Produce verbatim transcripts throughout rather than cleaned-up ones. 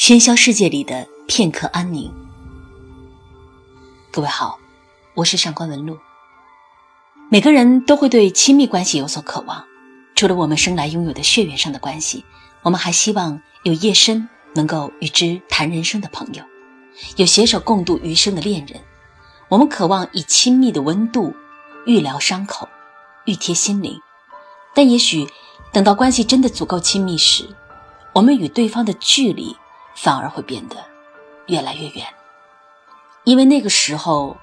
喧嚣世界里的片刻安宁。各位好，我是上官文露。每个人都会对亲密关系有所渴望，除了我们生来拥有的血缘上的关系，我们还希望有夜深能够与之谈人生的朋友，有携手共度余生的恋人。我们渴望以亲密的温度愈疗伤口，愈贴心灵。但也许等到关系真的足够亲密时，我们与对方的距离反而会变得越来越远。因为那个时候，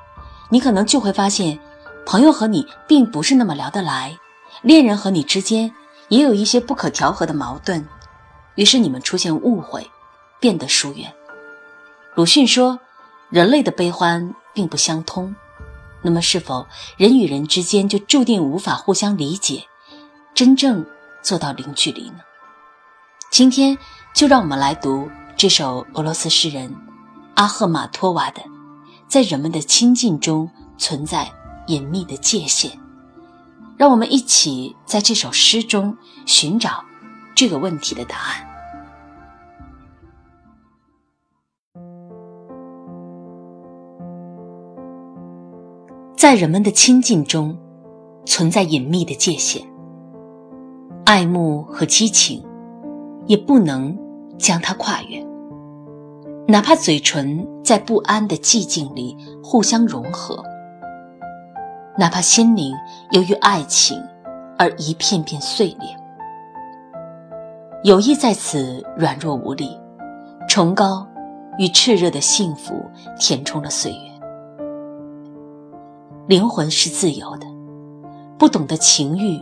你可能就会发现，朋友和你并不是那么聊得来，恋人和你之间也有一些不可调和的矛盾，于是你们出现误会，变得疏远。鲁迅说，人类的悲欢并不相通，那么是否人与人之间就注定无法互相理解，真正做到零距离呢？今天就让我们来读这首俄罗斯诗人阿赫玛托娃的《在人们的亲近中存在隐秘的界限》，让我们一起在这首诗中寻找这个问题的答案。在人们的亲近中存在隐秘的界限，爱慕和激情也不能将它跨越，哪怕嘴唇在不安的寂静里互相融合，哪怕心灵由于爱情而一片片碎裂。友谊在此软弱无力，崇高与炽热的幸福填充了岁月。灵魂是自由的，不懂得情欲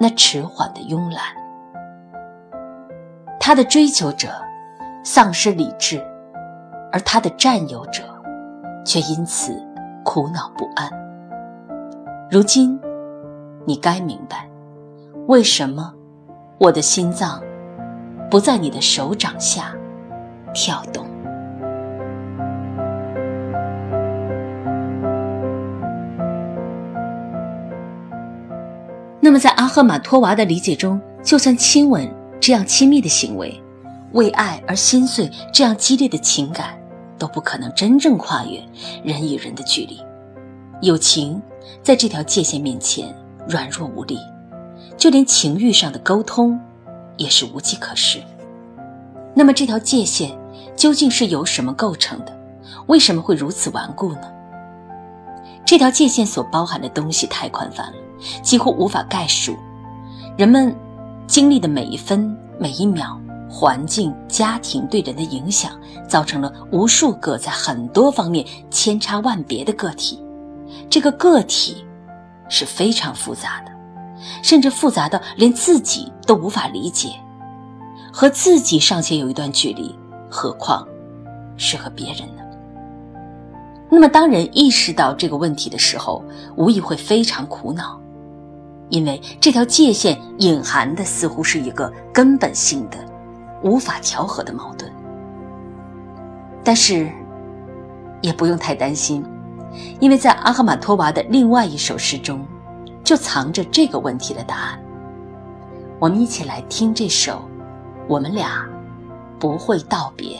那迟缓的慵懒，他的追求者丧失理智，而他的占有者却因此苦恼不安。如今你该明白，为什么我的心脏不在你的手掌下跳动。那么在阿赫玛托娃的理解中，就算亲吻这样亲密的行为，为爱而心碎这样激烈的情感，都不可能真正跨越人与人的距离。友情在这条界限面前软弱无力，就连情欲上的沟通也是无计可施。那么这条界限究竟是由什么构成的？为什么会如此顽固呢？这条界限所包含的东西太宽泛了，几乎无法概述。人们经历的每一分每一秒，环境、家庭对人的影响，造成了无数个在很多方面千差万别的个体。这个个体是非常复杂的，甚至复杂到连自己都无法理解。和自己尚且有一段距离，何况是和别人呢？那么当人意识到这个问题的时候，无疑会非常苦恼，因为这条界限隐含的似乎是一个根本性的无法调和的矛盾。但是也不用太担心，因为在阿赫玛托娃的另外一首诗中就藏着这个问题的答案。我们一起来听这首《我们俩不会道别》。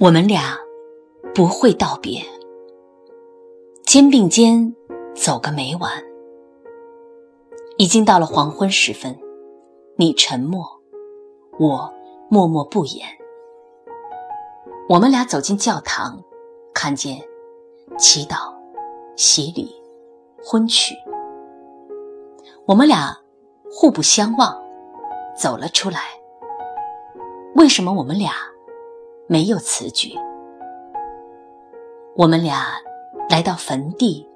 我们俩不会道别，肩并肩走个没完。已经到了黄昏时分，你沉默，我默默不言。我们俩走进教堂，看见祈祷、洗礼、婚娶。我们俩互不相望，走了出来。为什么我们俩没有此举？我们俩来到坟地，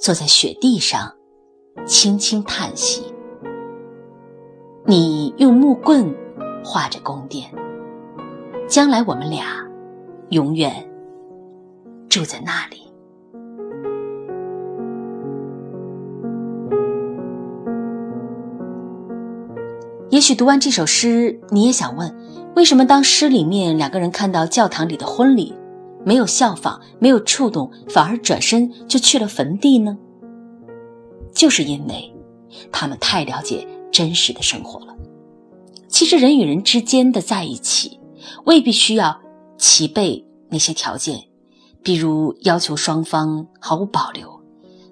坐在雪地上轻轻叹息。你用木棍画着宫殿，将来我们俩永远住在那里。也许读完这首诗，你也想问，为什么当诗里面两个人看到教堂里的婚礼，没有效仿，没有触动，反而转身就去了坟地呢？就是因为他们太了解真实的生活了。其实人与人之间的在一起，未必需要齐备那些条件，比如要求双方毫无保留，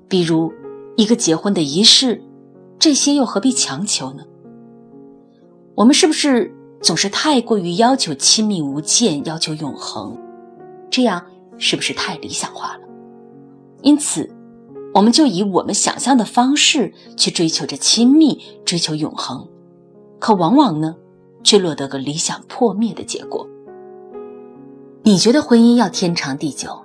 比如一个结婚的仪式，这些又何必强求呢？我们是不是总是太过于要求亲密无间，要求永恒，这样是不是太理想化了？因此我们就以我们想象的方式去追求着亲密，追求永恒，可往往呢却落得个理想破灭的结果。你觉得婚姻要天长地久，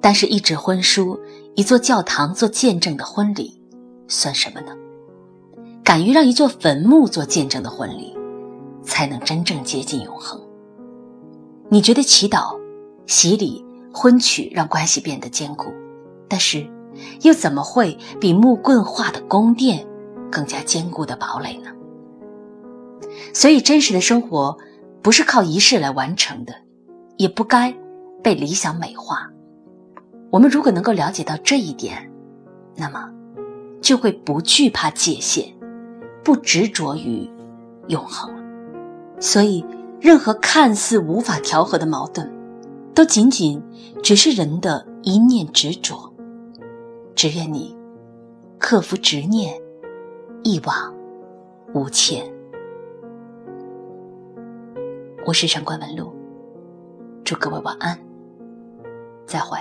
但是一纸婚书，一座教堂做见证的婚礼算什么呢？敢于让一座坟墓做见证的婚礼才能真正接近永恒。你觉得祈祷、洗礼、婚娶让关系变得坚固，但是又怎么会比木棍画的宫殿更加坚固的堡垒呢？所以真实的生活不是靠仪式来完成的，也不该被理想美化。我们如果能够了解到这一点，那么就会不惧怕界限，不执着于永恒。所以任何看似无法调和的矛盾，都仅仅只是人的一念执着。只愿你克服执念，一往无前。我是上官文露，祝各位晚安，再会。